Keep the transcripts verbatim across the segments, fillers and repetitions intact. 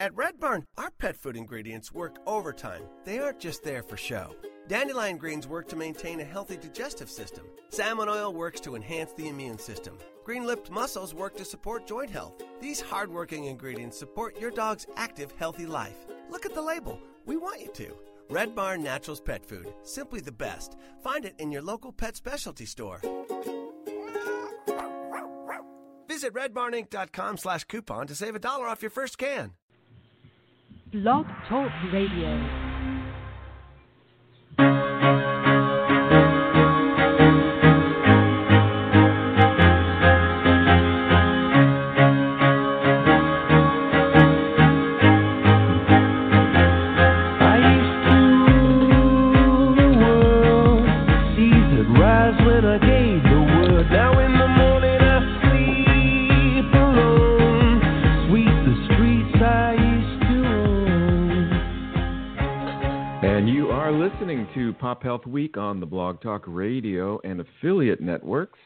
At Red Barn, our pet food ingredients work overtime. They aren't just there for show. Dandelion greens work to maintain a healthy digestive system. Salmon oil works to enhance the immune system. Green-lipped mussels work to support joint health. These hard-working ingredients support your dog's active, healthy life. Look at the label. We want you to. Red Barn Naturals Pet Food. Simply the best. Find it in your local pet specialty store. Visit red barn inc dot com slash coupon to save a dollar off your first can. Blog Talk Radio. Listening to Pop Health Week on the Blog Talk Radio and affiliate networks.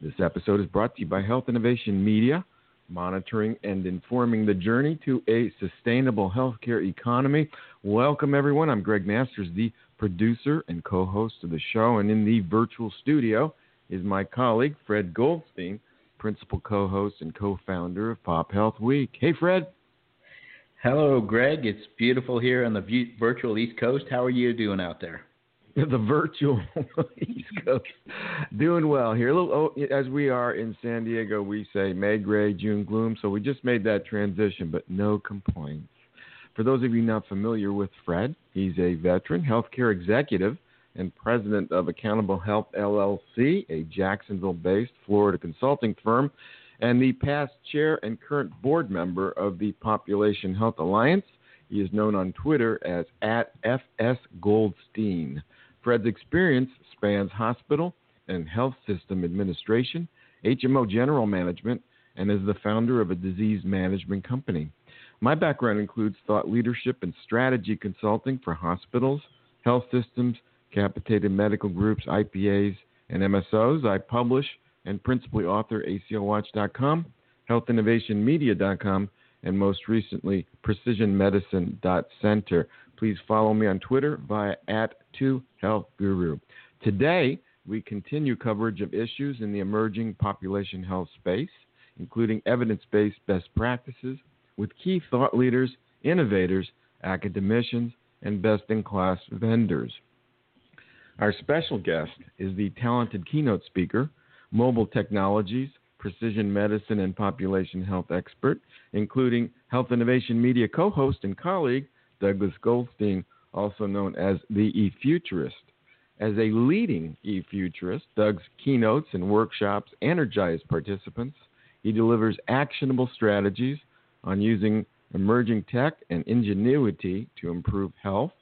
This episode is brought to you by Health Innovation Media, monitoring and informing the journey to a sustainable healthcare economy. Welcome, everyone. I'm Greg Masters, the producer and co-host of the show, and in the virtual studio is my colleague, Fred Goldstein, principal co-host and co-founder of Pop Health Week. Hey, Fred. Hello, Greg. It's beautiful here on the virtual East Coast. How are you doing out there? The virtual East Coast. Doing well here. As we are in San Diego, we say May gray, June gloom. So we just made that transition, but no complaints. For those of you not familiar with Fred, he's a veteran healthcare executive and president of Accountable Health L L C, a Jacksonville-based Florida consulting firm, and the past chair and current board member of the Population Health Alliance. He is known on Twitter as at F S Goldstein. Fred's experience spans hospital and health system administration, H M O general management, and is the founder of a disease management company. My background includes thought leadership and strategy consulting for hospitals, health systems, capitated medical groups, I P As, and M S Os. I publish and principally author A C O Watch dot com, health innovation media dot com, and most recently, precision medicine dot center. Please follow me on Twitter via at two health guru. Today, we continue coverage of issues in the emerging population health space, including evidence-based best practices with key thought leaders, innovators, academicians, and best-in-class vendors. Our special guest is the talented keynote speaker, mobile technologies, precision medicine, and population health expert, including Health Innovation Media co-host and colleague, Douglas Goldstein, also known as the eFuturist. As a leading eFuturist, Doug's keynotes and workshops energize participants. He delivers actionable strategies on using emerging tech and ingenuity to improve health.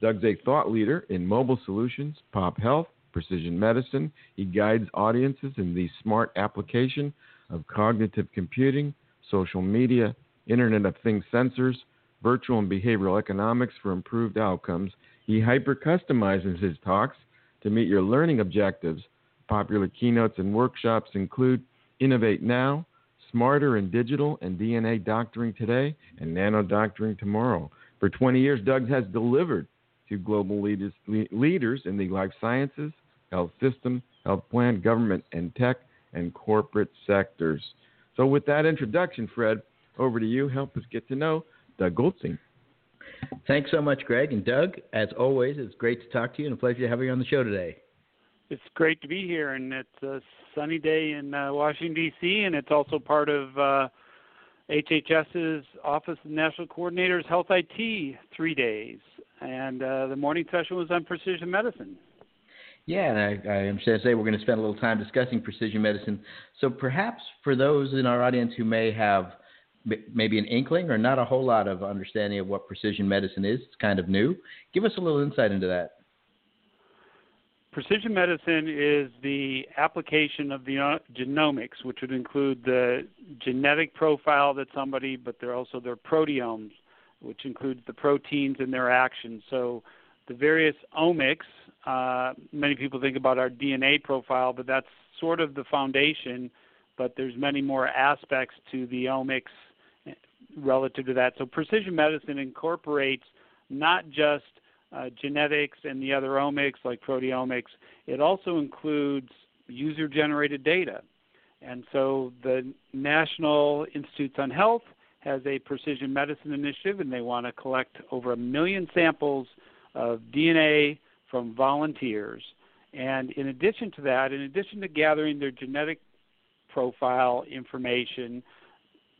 Doug's a thought leader in mobile solutions, pop health, precision medicine. He guides audiences in the smart application of cognitive computing, social media, Internet of Things sensors, virtual and behavioral economics for improved outcomes. He hyper-customizes his talks to meet your learning objectives. Popular keynotes and workshops include Innovate Now, Smarter in Digital and D N A Doctoring Today, and Nano Doctoring Tomorrow. For twenty years, Doug has delivered to global leaders, le- leaders in the life sciences, health system, health plan, government and tech, and corporate sectors. So with that introduction, Fred, over to you. Help us get to know Doug Goldstein. Thanks so much, Greg. And Doug, as always, it's great to talk to you and a pleasure to have you on the show today. It's great to be here, and it's a sunny day in uh, Washington, D C, and it's also part of uh, H H S's Office of the National Coordinator's Health I T three days. And uh, the morning session was on precision medicine. Yeah, and I, I am going to say we're going to spend a little time discussing precision medicine. So perhaps for those in our audience who may have m- maybe an inkling or not a whole lot of understanding of what precision medicine is, it's kind of new. Give us a little insight into that. Precision medicine is the application of the genomics, which would include the genetic profile that somebody, but they're also their proteomes, which includes the proteins and their actions. So the various omics, uh, many people think about our D N A profile, but that's sort of the foundation, but there's many more aspects to the omics relative to that. So precision medicine incorporates not just uh, genetics and the other omics like proteomics. It also includes user-generated data. And so the National Institutes of Health has a precision medicine initiative, and they want to collect over a million samples of D N A from volunteers. And in addition to that, in addition to gathering their genetic profile information,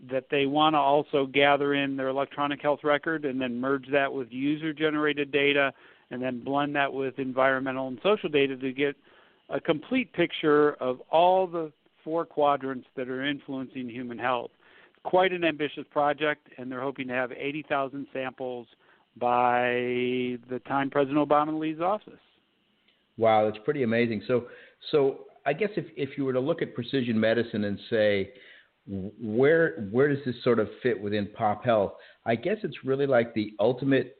that they want to also gather in their electronic health record and then merge that with user-generated data and then blend that with environmental and social data to get a complete picture of all the four quadrants that are influencing human health. Quite an ambitious project, and they're hoping to have eighty thousand samples by the time President Obama leaves office. Wow, that's pretty amazing. So so I guess if, if you were to look at precision medicine and say, where where does this sort of fit within Pop Health? I guess it's really like the ultimate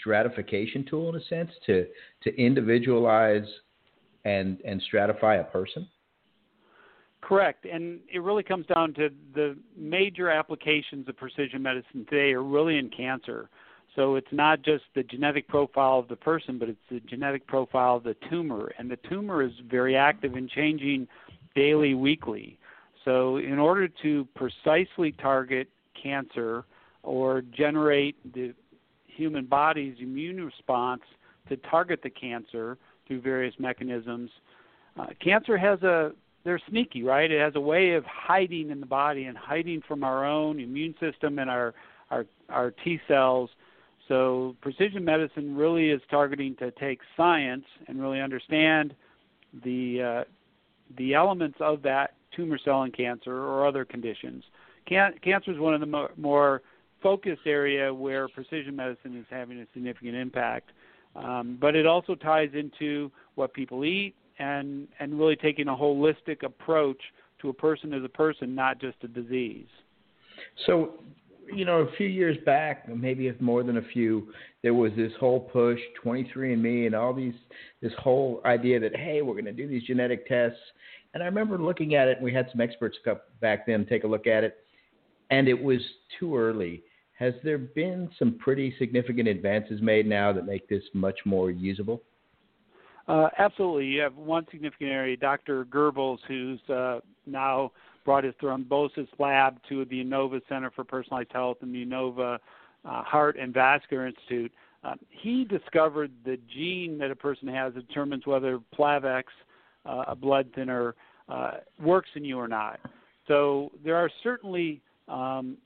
stratification tool in a sense to to individualize and and stratify a person? Correct. And it really comes down to the major applications of precision medicine today are really in cancer. So it's not just the genetic profile of the person, but it's the genetic profile of the tumor. And the tumor is very active in changing daily, weekly. So in order to precisely target cancer or generate the human body's immune response to target the cancer through various mechanisms, uh, cancer has a, they're sneaky, right? It has a way of hiding in the body and hiding from our own immune system and our, our, our T cells. So precision medicine really is targeting to take science and really understand the uh, the elements of that tumor cell in cancer or other conditions. Can- cancer is one of the mo- more focused area where precision medicine is having a significant impact. Um, but it also ties into what people eat and, and really taking a holistic approach to a person as a person, not just a disease. So, you know, a few years back, maybe more than a few, there was this whole push, twenty-three and me, and all these, this whole idea that, hey, we're going to do these genetic tests. And I remember looking at it, and we had some experts come back then take a look at it, and it was too early. Has there been some pretty significant advances made now that make this much more usable? Uh, absolutely. You have one significant area, Doctor Goebbels, who's uh, now brought his thrombosis lab to the Inova Center for Personalized Health and the Inova uh, Heart and Vascular Institute. Uh, he discovered the gene that a person has that determines whether Plavix, uh, a blood thinner, uh, works in you or not. So there are certainly, um,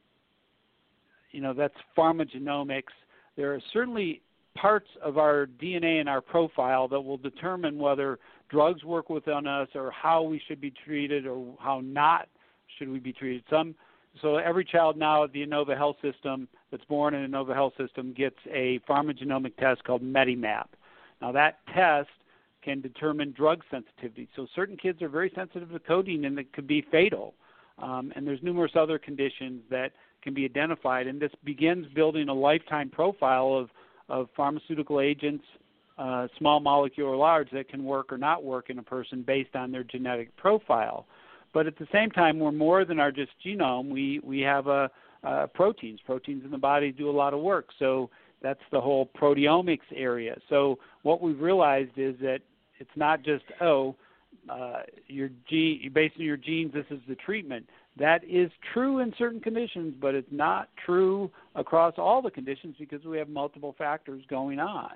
you know, that's pharmacogenomics. There are certainly parts of our D N A and our profile that will determine whether drugs work within us or how we should be treated or how not should we be treated. Some, so every child now at the Inova Health System that's born in Inova Health System gets a pharmacogenomic test called Medimap. Now that test can determine drug sensitivity. So certain kids are very sensitive to codeine and it could be fatal. Um, and there's numerous other conditions that can be identified. And this begins building a lifetime profile of of pharmaceutical agents, uh, small molecule or large, that can work or not work in a person based on their genetic profile. But at the same time, we're more than our just genome. We we have a, a proteins. Proteins in the body do a lot of work. So that's the whole proteomics area. So what we've realized is that it's not just, oh, uh, your gene, based on your genes, this is the treatment. That is true in certain conditions, but it's not true across all the conditions because we have multiple factors going on.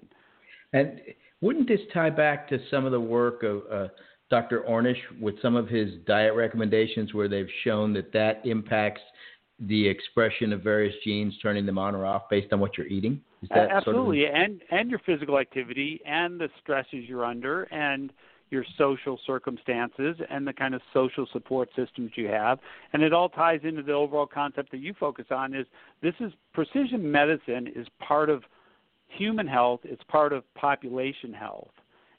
And wouldn't this tie back to some of the work of uh, Doctor Ornish with some of his diet recommendations where they've shown that that impacts the expression of various genes, turning them on or off based on what you're eating? Is that absolutely, sort of... and, and your physical activity and the stresses you're under and your social circumstances and the kind of social support systems you have. And it all ties into the overall concept that you focus on is this is precision medicine is part of human health. It's part of population health.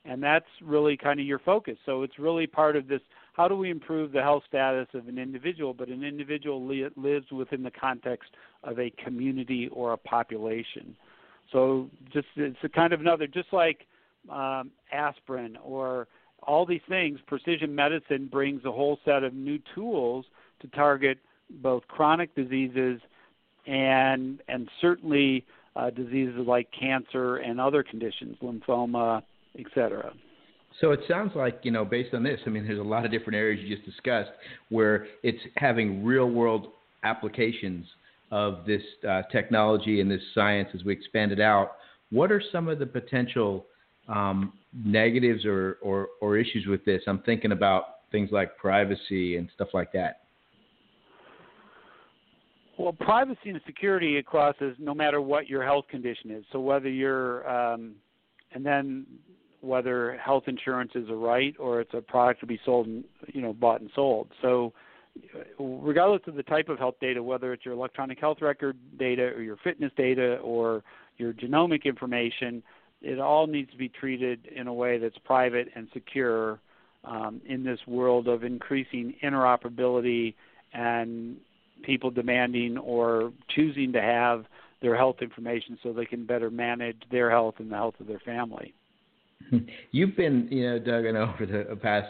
And that's really kind of your focus. So it's really part of this, how do we improve the health status of an individual, but an individual li- lives within the context of a community or a population. So just it's a kind of another, just like um, aspirin or all these things, precision medicine brings a whole set of new tools to target both chronic diseases, and and certainly uh, diseases like cancer and other conditions, lymphoma, et cetera. So it sounds like, you know, based on this, I mean, there's a lot of different areas you just discussed where it's having real-world applications of this uh, technology and this science as we expand it out. What are some of the potential um, negatives or, or, or issues with this? I'm thinking about things like privacy and stuff like that. Well, privacy and security across is no matter what your health condition is. So whether you're um, – and then – whether health insurance is a right or it's a product to be sold and, you know, bought and sold. So regardless of the type of health data, whether it's your electronic health record data or your fitness data or your genomic information, it all needs to be treated in a way that's private and secure um, in this world of increasing interoperability and people demanding or choosing to have their health information so they can better manage their health and the health of their family. You've been, you know, Doug, I know over the past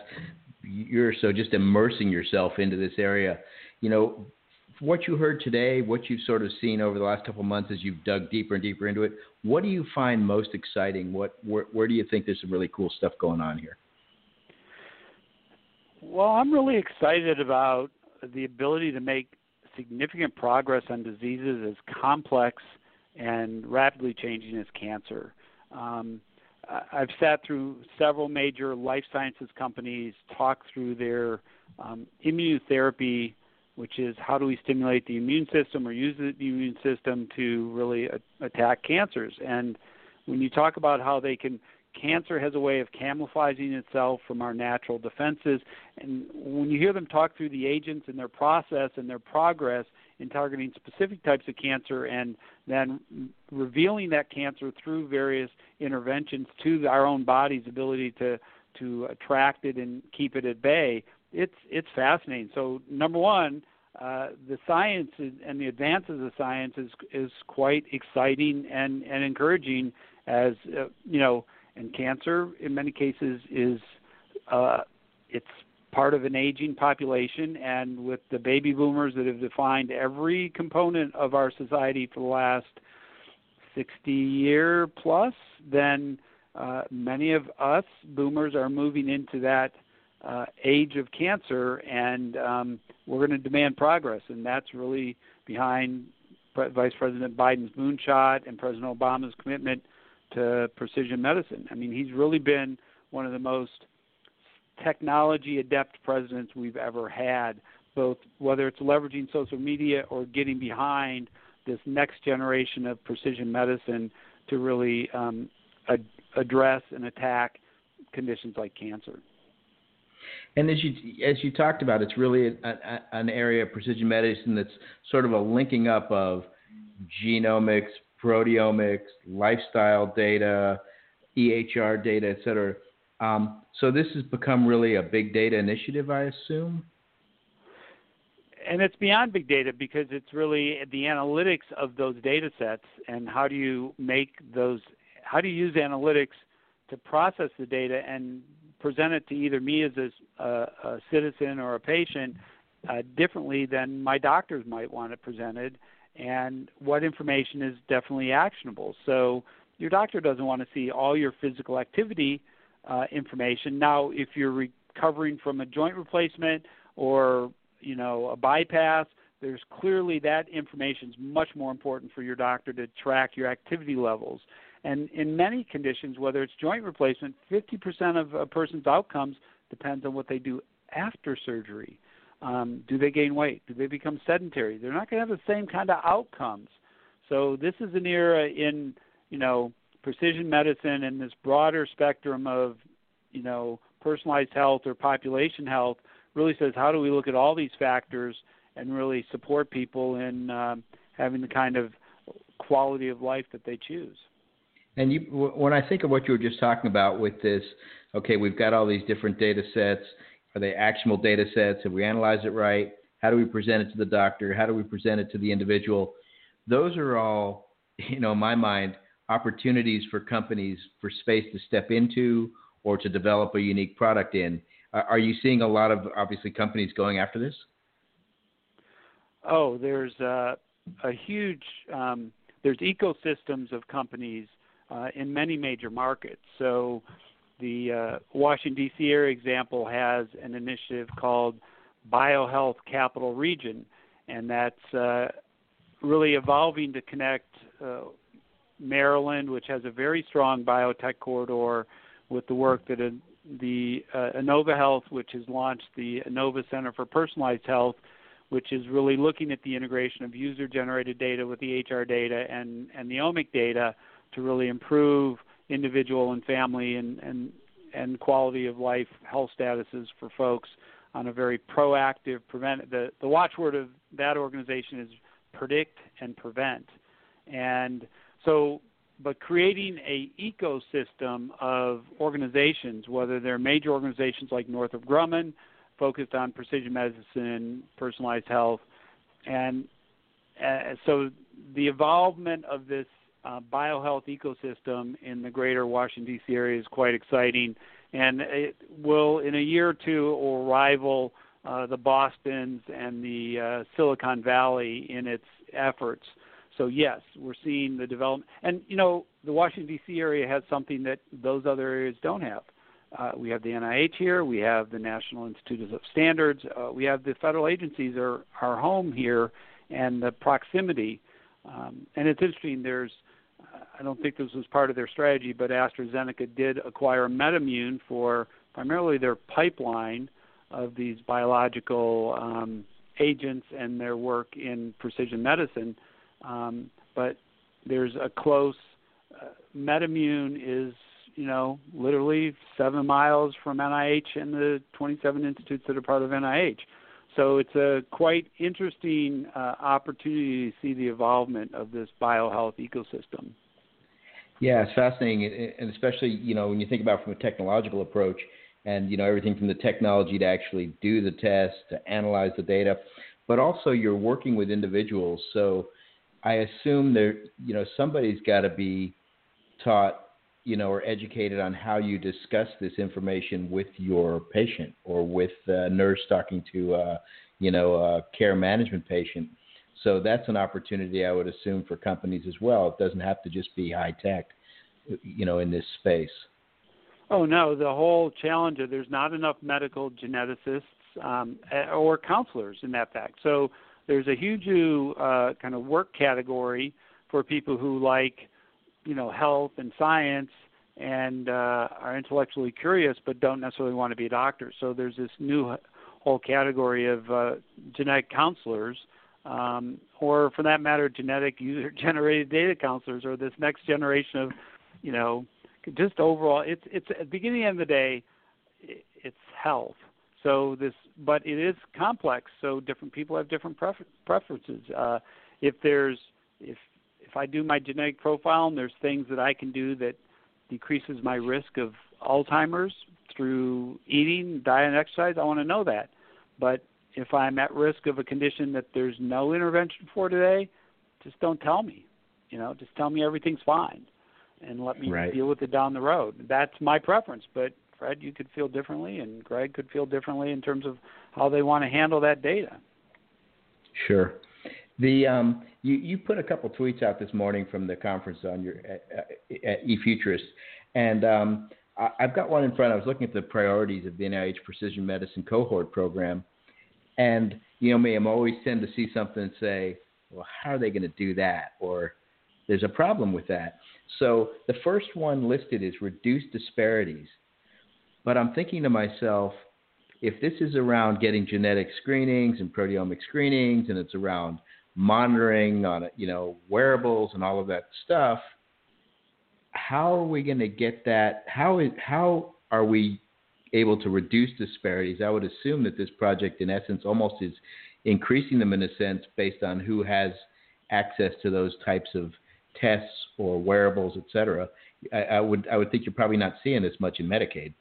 year or so, just immersing yourself into this area. You know, what you heard today, what you've sort of seen over the last couple of months as you've dug deeper and deeper into it, what do you find most exciting? What, where, where do you think there's some really cool stuff going on here? Well, I'm really excited about the ability to make significant progress on diseases as complex and rapidly changing as cancer. Um, I've sat through several major life sciences companies talk through their um, immunotherapy, which is how do we stimulate the immune system or use the immune system to really a- attack cancers. And when you talk about how they can, cancer has a way of camouflaging itself from our natural defenses. And when you hear them talk through the agents and their process and their progress in targeting specific types of cancer and then revealing that cancer through various interventions to our own body's ability to, to attract it and keep it at bay, it's it's fascinating. So number one, uh, the science is, and the advances of science is is quite exciting and, and encouraging as, uh, you know, and cancer in many cases is uh, it's part of an aging population, and with the baby boomers that have defined every component of our society for the last sixty year plus, then uh, many of us boomers are moving into that uh, age of cancer, and um, we're going to demand progress, and that's really behind Pre- Vice President Biden's moonshot and President Obama's commitment to precision medicine. I mean, he's really been one of the most technology-adept presidents we've ever had, both whether it's leveraging social media or getting behind this next generation of precision medicine to really um, ad- address and attack conditions like cancer. And as you as you talked about, it's really a, a, an area of precision medicine that's sort of a linking up of genomics, proteomics, lifestyle data, E H R data, et cetera. Um, so this has become really a big data initiative, I assume? And it's beyond big data because it's really the analytics of those data sets and how do you make those – how do you use analytics to process the data and present it to either me as a, a citizen or a patient uh, differently than my doctors might want it presented, and what information is definitely actionable. So your doctor doesn't want to see all your physical activity uh, information. Now, if you're recovering from a joint replacement or, you know, a bypass, there's clearly that information is much more important for your doctor to track your activity levels. And in many conditions, whether it's joint replacement, fifty percent of a person's outcomes depends on what they do after surgery. Um, do they gain weight? Do they become sedentary? They're not going to have the same kind of outcomes. So this is an era in, you know, precision medicine and this broader spectrum of, you know, personalized health or population health really says how do we look at all these factors and really support people in um, having the kind of quality of life that they choose. And you, when I think of what you were just talking about with this, okay, we've got all these different data sets. Are they actionable data sets? Have we analyzed it right? How do we present it to the doctor? How do we present it to the individual? Those are all, you know, in my mind, opportunities for companies for space to step into or to develop a unique product in. Are you seeing a lot of, obviously, companies going after this? Oh, there's uh, a huge um, – there's ecosystems of companies uh, in many major markets. So the uh, Washington, D C area example has an initiative called BioHealth Capital Region, and that's uh, really evolving to connect uh, Maryland, which has a very strong biotech corridor, with the work that in the uh, Inova Health, which has launched the Inova Center for Personalized Health, which is really looking at the integration of user-generated data with the H R data and, and the omic data to really improve individual and family and, and, and quality of life health statuses for folks on a very proactive prevent. The, the watchword of that organization is predict and prevent. And so but creating an ecosystem of organizations, whether they're major organizations like Northrop Grumman, focused on precision medicine, personalized health, and uh, so the involvement of this uh, biohealth ecosystem in the greater Washington, D C area is quite exciting, and it will, in a year or two, will rival uh, the Bostons and the uh, Silicon Valley in its efforts. So, yes, we're seeing the development. And, you know, the Washington, D C area has something that those other areas don't have. Uh, we have the N I H here. We have the National Institutes of Standards. Uh, we have the federal agencies are our home here and the proximity. Um, and it's interesting. There's, uh, I don't think this was part of their strategy, but AstraZeneca did acquire MedImmune for primarily their pipeline of these biological um, agents and their work in precision medicine. Um, but there's a close uh, – MedImmune is, you know, literally seven miles from N I H and the twenty-seven institutes that are part of N I H. So it's a quite interesting uh, opportunity to see the involvement of this biohealth ecosystem. Yeah, it's fascinating, and especially, you know, when you think about it from a technological approach and, you know, everything from the technology to actually do the test, to analyze the data, but also you're working with individuals. So – I assume there, you know, somebody's got to be taught, you know, or educated on how you discuss this information with your patient or with a nurse talking to, uh, you know, a care management patient. So that's an opportunity I would assume for companies as well. It doesn't have to just be high tech, you know, in this space. Oh, no, the whole challenge of there's not enough medical geneticists um, or counselors in that fact. So there's a huge uh, kind of work category for people who like, you know, health and science and uh, are intellectually curious but don't necessarily want to be a doctor. So there's this new whole category of uh, genetic counselors um, or, for that matter, genetic user-generated data counselors or this next generation of, you know, just overall. It's, it's at the beginning of the day, it's health. So this, but it is complex. So different people have different prefer- preferences. Uh, if there's, if if I do my genetic profile and there's things that I can do that decreases my risk of Alzheimer's through eating, diet, and exercise, I want to know that. But if I'm at risk of a condition that there's no intervention for today, just don't tell me. You know, just tell me everything's fine, and let me right. deal with it down the road. That's my preference, but. Fred, you could feel differently, and Greg could feel differently in terms of how they want to handle that data. Sure. The um, you, you put a couple tweets out this morning from the conference on your uh, at eFuturist, and um, I, I've got one in front. I was looking at the priorities of the N I H Precision Medicine Cohort Program, and you know me, I'm always tend to see something and say, well, how are they going to do that, or there's a problem with that. So the first one listed is reduce disparities. But I'm thinking to myself, if this is around getting genetic screenings and proteomic screenings, and it's around monitoring on, you know, wearables and all of that stuff, how are we going to get that? How is how are we able to reduce disparities? I would assume that this project, in essence, almost is increasing them in a sense based on who has access to those types of tests or wearables, et cetera. I, I would I would think you're probably not seeing this much in Medicaid.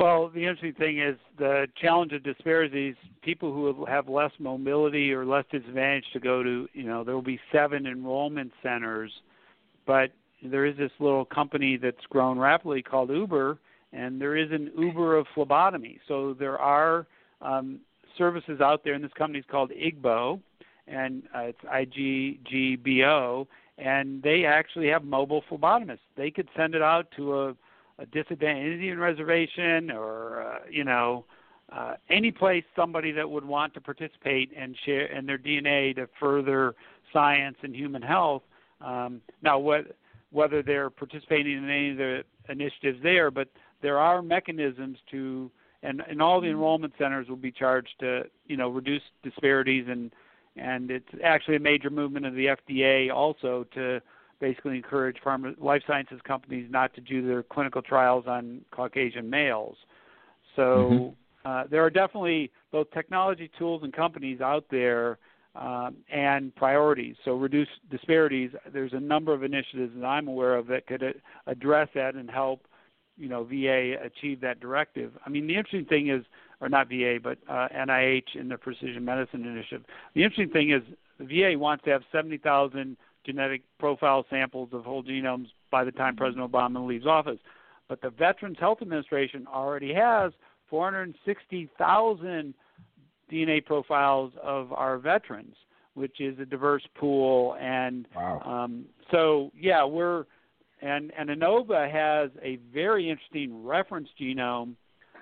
Well, the interesting thing is the challenge of disparities, people who have less mobility or less disadvantage to go to, you know, there will be seven enrollment centers, but there is this little company that's grown rapidly called Uber, and there is an Uber of phlebotomy. So there are um, services out there, and this company is called I G B O, and uh, it's I G G B O, and they actually have mobile phlebotomists. They could send it out to a, a disadvantaged Indian reservation or, uh, you know, uh, any place somebody that would want to participate and share and their D N A to further science and human health. Um, now, what, whether they're participating in any of the initiatives there, but there are mechanisms to, and, and all the enrollment centers will be charged to, you know, reduce disparities, and and it's actually a major movement of the F D A also to basically encourage pharma, life sciences companies not to do their clinical trials on Caucasian males. So mm-hmm. uh, there are definitely both technology tools and companies out there um, and priorities. So reduce disparities, there's a number of initiatives that I'm aware of that could a- address that and help, you know, V A achieve that directive. I mean, the interesting thing is, or not V A, but uh, N I H and the Precision Medicine Initiative. The interesting thing is the V A wants to have seventy thousand genetic profile samples of whole genomes by the time President Obama leaves office. But the Veterans Health Administration already has four hundred sixty thousand D N A profiles of our veterans, which is a diverse pool. And wow. um, so, yeah, we're And, and Inova has a very interesting reference genome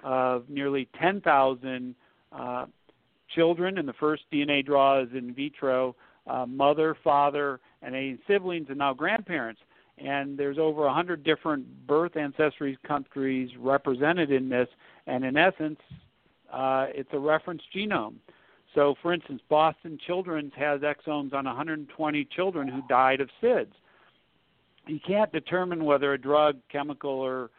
of nearly ten thousand uh, children, and the first D N A draw is in vitro, uh, mother, father, and eight siblings, and now grandparents. And there's over one hundred different birth ancestries countries represented in this, and in essence, uh, it's a reference genome. So, for instance, Boston Children's has exomes on one hundred twenty children who died of SIDS. You can't determine whether a drug, chemical, or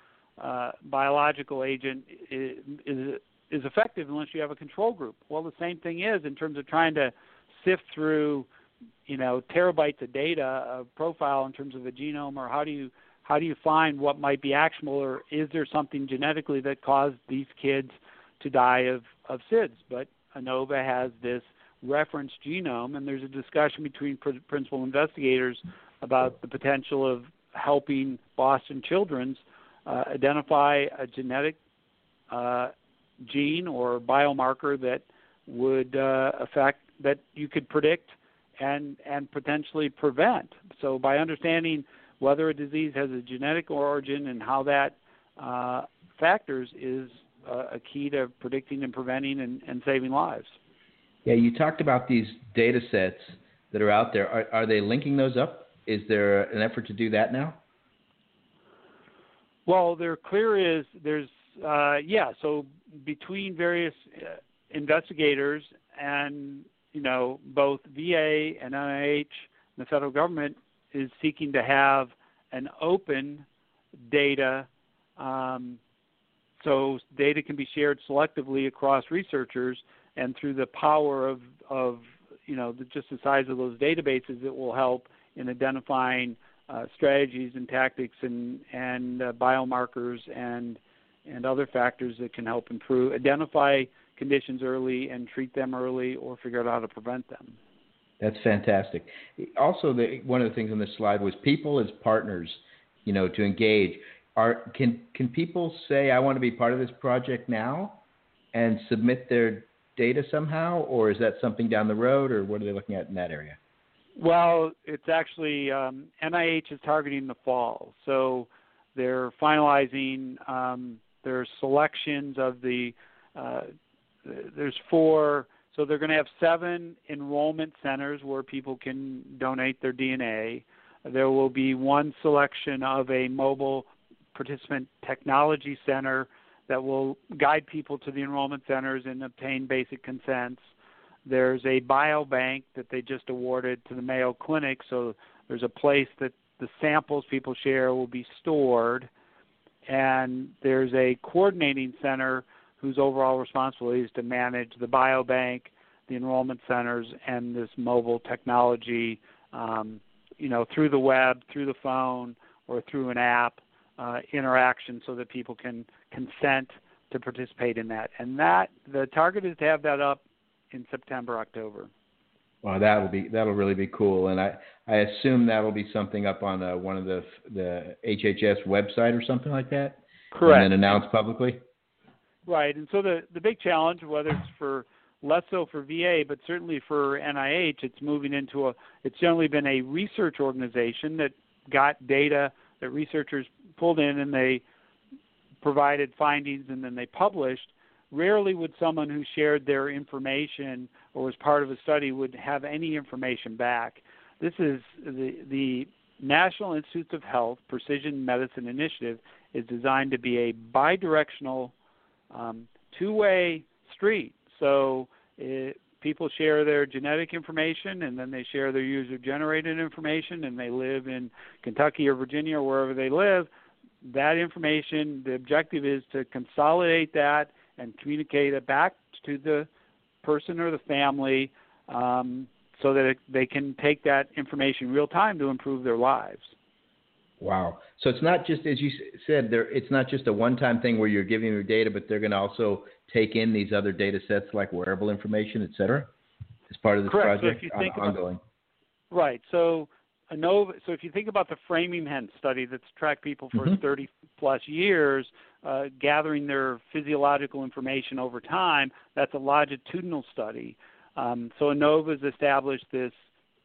uh, biological agent is, is is effective unless you have a control group. Well, the same thing is in terms of trying to sift through, you know, terabytes of data, of profile in terms of a genome, or how do you how do you find what might be actionable, or is there something genetically that caused these kids to die of, of SIDS? But Inova has this reference genome, and there's a discussion between pr- principal investigators about the potential of helping Boston Children's uh, identify a genetic uh, gene or biomarker that would uh, affect, that you could predict and and potentially prevent. So by understanding whether a disease has a genetic origin and how that uh, factors is uh, a key to predicting and preventing and, and saving lives. Yeah, you talked about these data sets that are out there. Are, are they linking those up? Is there an effort to do that now? Well, there clear is there's uh, yeah. So between various uh, investigators and, you know, both V A and N I H, and the federal government is seeking to have an open data, um, so data can be shared selectively across researchers, and through the power of of you know the, just the size of those databases, it will help in identifying uh, strategies and tactics and, and uh, biomarkers and and other factors that can help improve, identify conditions early and treat them early, or figure out how to prevent them. That's fantastic. Also, the, one of the things on this slide was people as partners, you know, to engage. Are, can, can people say, I want to be part of this project now and submit their data somehow, or is that something down the road, or what are they looking at in that area? Well, it's actually um, N I H is targeting the fall, so they're finalizing um, their selections of the. Uh, there's four, so they're going to have seven enrollment centers where people can donate their D N A. There will be one selection of a mobile participant technology center that will guide people to the enrollment centers and obtain basic consents. There's a biobank that they just awarded to the Mayo Clinic, so there's a place that the samples people share will be stored. And there's a coordinating center whose overall responsibility is to manage the biobank, the enrollment centers, and this mobile technology, um, you know, through the web, through the phone, or through an app uh, interaction so that people can consent to participate in that. And that the target is to have that up in September, October. Well, that'll be that'll really be cool, and I, I assume that'll be something up on uh, one of the the H H S website or something like that. Correct. And then announced publicly. Right, and so the the big challenge, whether it's for less so for V A, but certainly for N I H, it's moving into a, it's generally been a research organization that got data that researchers pulled in and they provided findings and then they published. Rarely would someone who shared their information or was part of a study would have any information back. This is the, the National Institutes of Health Precision Medicine Initiative is designed to be a bidirectional um, two-way street. So it, people share their genetic information, and then they share their user-generated information, and they live in Kentucky or Virginia or wherever they live. That information, the objective is to consolidate that and communicate it back to the person or the family um, so that it, they can take that information real time to improve their lives. Wow. So it's not just, as you said, there, it's not just a one-time thing where you're giving your data, but they're going to also take in these other data sets like wearable information, et cetera, as part of this Correct. project so if you think on, about, ongoing. Right. So Inova, so if you think about the Framingham study that's tracked people for mm-hmm. thirty-plus years, uh, gathering their physiological information over time, that's a longitudinal study. Um, so Inova's established this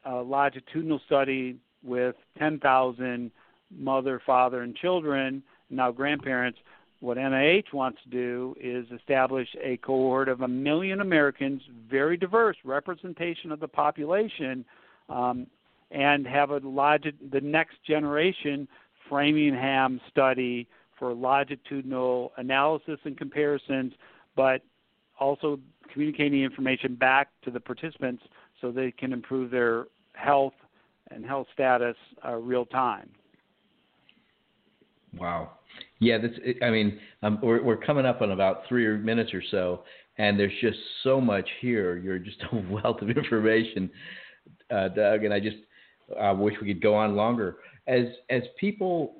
uh, longitudinal study with ten thousand mother, father, and children, now grandparents. What N I H wants to do is establish a cohort of a million Americans, very diverse representation of the population, um, and have a log- the next generation Framingham study for longitudinal analysis and comparisons, but also communicating information back to the participants so they can improve their health and health status uh, real time. Wow. Yeah, that's, I mean, um, we're, we're coming up on about three minutes or so, and there's just so much here. You're just a wealth of information, uh, Doug, and I just uh, wish we could go on longer. As as people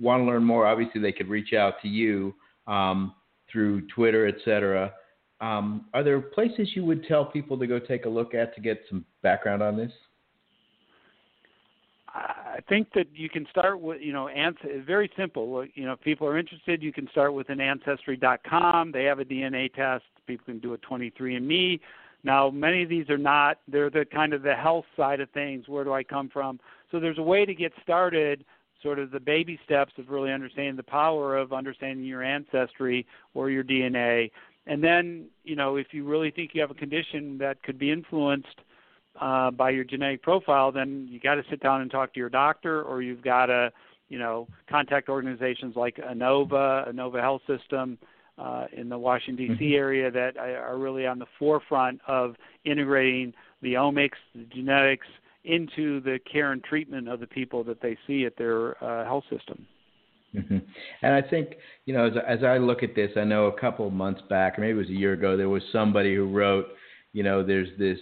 want to learn more, obviously they could reach out to you um, through Twitter, et cetera. Um, are there places you would tell people to go take a look at to get some background on this? I think that you can start with, you know, it's very simple. You know, if people are interested, you can start with an ancestry dot com. They have a D N A test. People can do a twenty-three and me. Now, many of these are not, they're the kind of the health side of things. Where do I come from? So there's a way to get started, sort of the baby steps of really understanding the power of understanding your ancestry or your D N A. And then, you know, if you really think you have a condition that could be influenced Uh, by your genetic profile, then you got to sit down and talk to your doctor, or you've got to, you know, contact organizations like Anova, Anova Health System uh, in the Washington, D C area that are really on the forefront of integrating the omics, the genetics into the care and treatment of the people that they see at their uh, health system. Mm-hmm. And I think, you know, as, as I look at this, I know a couple months back, or maybe it was a year ago, there was somebody who wrote, you know, there's this,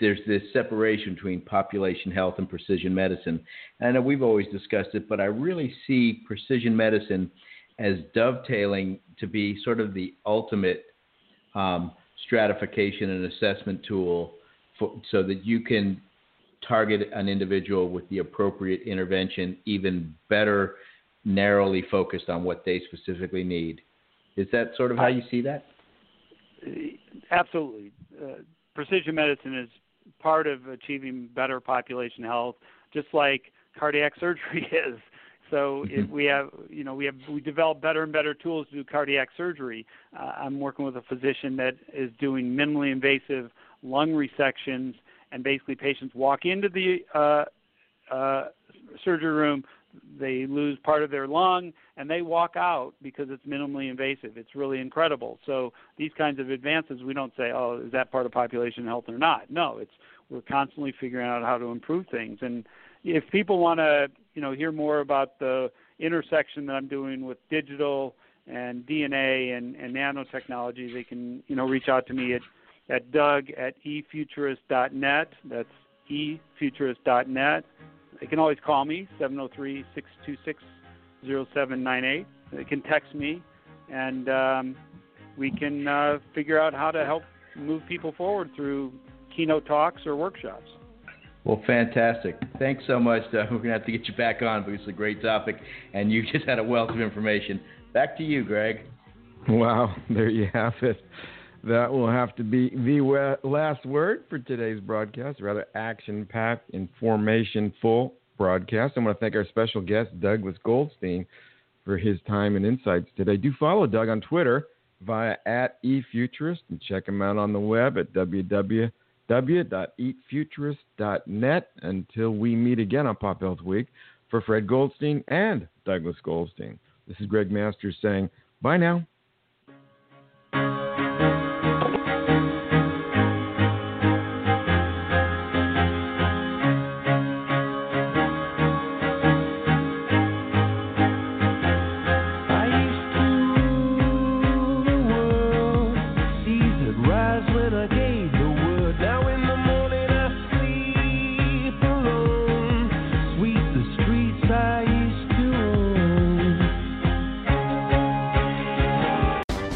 there's this separation between population health and precision medicine. And I know we've always discussed it, but I really see precision medicine as dovetailing to be sort of the ultimate um, stratification and assessment tool for, so that you can target an individual with the appropriate intervention, even better narrowly focused on what they specifically need. Is that sort of how you see that? Absolutely. Uh, precision medicine is part of achieving better population health, just like cardiac surgery is. So if we have, you know, we have we develop better and better tools to do cardiac surgery. Uh, I'm working with a physician that is doing minimally invasive lung resections, and basically patients walk into the uh, uh, surgery room, they lose part of their lung, and they walk out because it's minimally invasive. It's really incredible. So these kinds of advances, we don't say, oh, is that part of population health or not? No, it's we're constantly figuring out how to improve things. And if people want to, you know, hear more about the intersection that I'm doing with digital and D N A and, and nanotechnology, they can, you know, reach out to me at, at Doug at e futurist dot net. That's e futurist dot net. They can always call me, seven oh three, six two six, oh seven nine eight. They can text me, and um, we can uh, figure out how to help move people forward through keynote talks or workshops. Well, fantastic. Thanks so much, Doug. We're going to have to get you back on because it's a great topic, and you just had a wealth of information. Back to you, Greg. Wow, there you have it. That will have to be the last word for today's broadcast, rather action-packed, information-full broadcast. I want to thank our special guest, Douglas Goldstein, for his time and insights today. Do follow Doug on Twitter via at eFuturist and check him out on the web at w w w dot e futurist dot net. Until we meet again on Pop Health Week, for Fred Goldstein and Douglas Goldstein, this is Greg Masters saying bye now.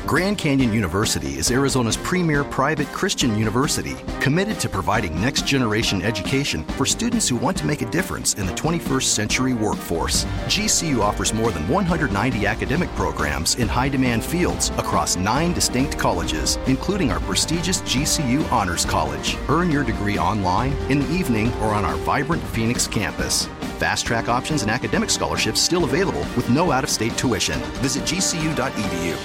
Grand Canyon University is Arizona's premier private Christian university, committed to providing next-generation education for students who want to make a difference in the twenty-first century workforce. G C U offers more than one hundred ninety academic programs in high-demand fields across nine distinct colleges, including our prestigious G C U Honors College. Earn your degree online, in the evening, or on our vibrant Phoenix campus. Fast-track options and academic scholarships still available with no out-of-state tuition. Visit g c u dot e d u.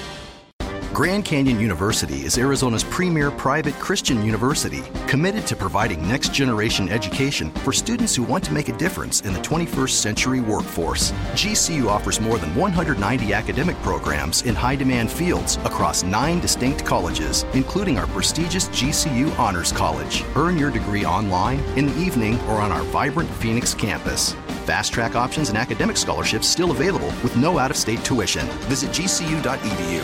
Grand Canyon University is Arizona's premier private Christian university, committed to providing next-generation education for students who want to make a difference in the twenty-first century workforce. G C U offers more than one hundred ninety academic programs in high-demand fields across nine distinct colleges, including our prestigious G C U Honors College. Earn your degree online, in the evening, or on our vibrant Phoenix campus. Fast-track options and academic scholarships still available with no out-of-state tuition. Visit g c u dot e d u.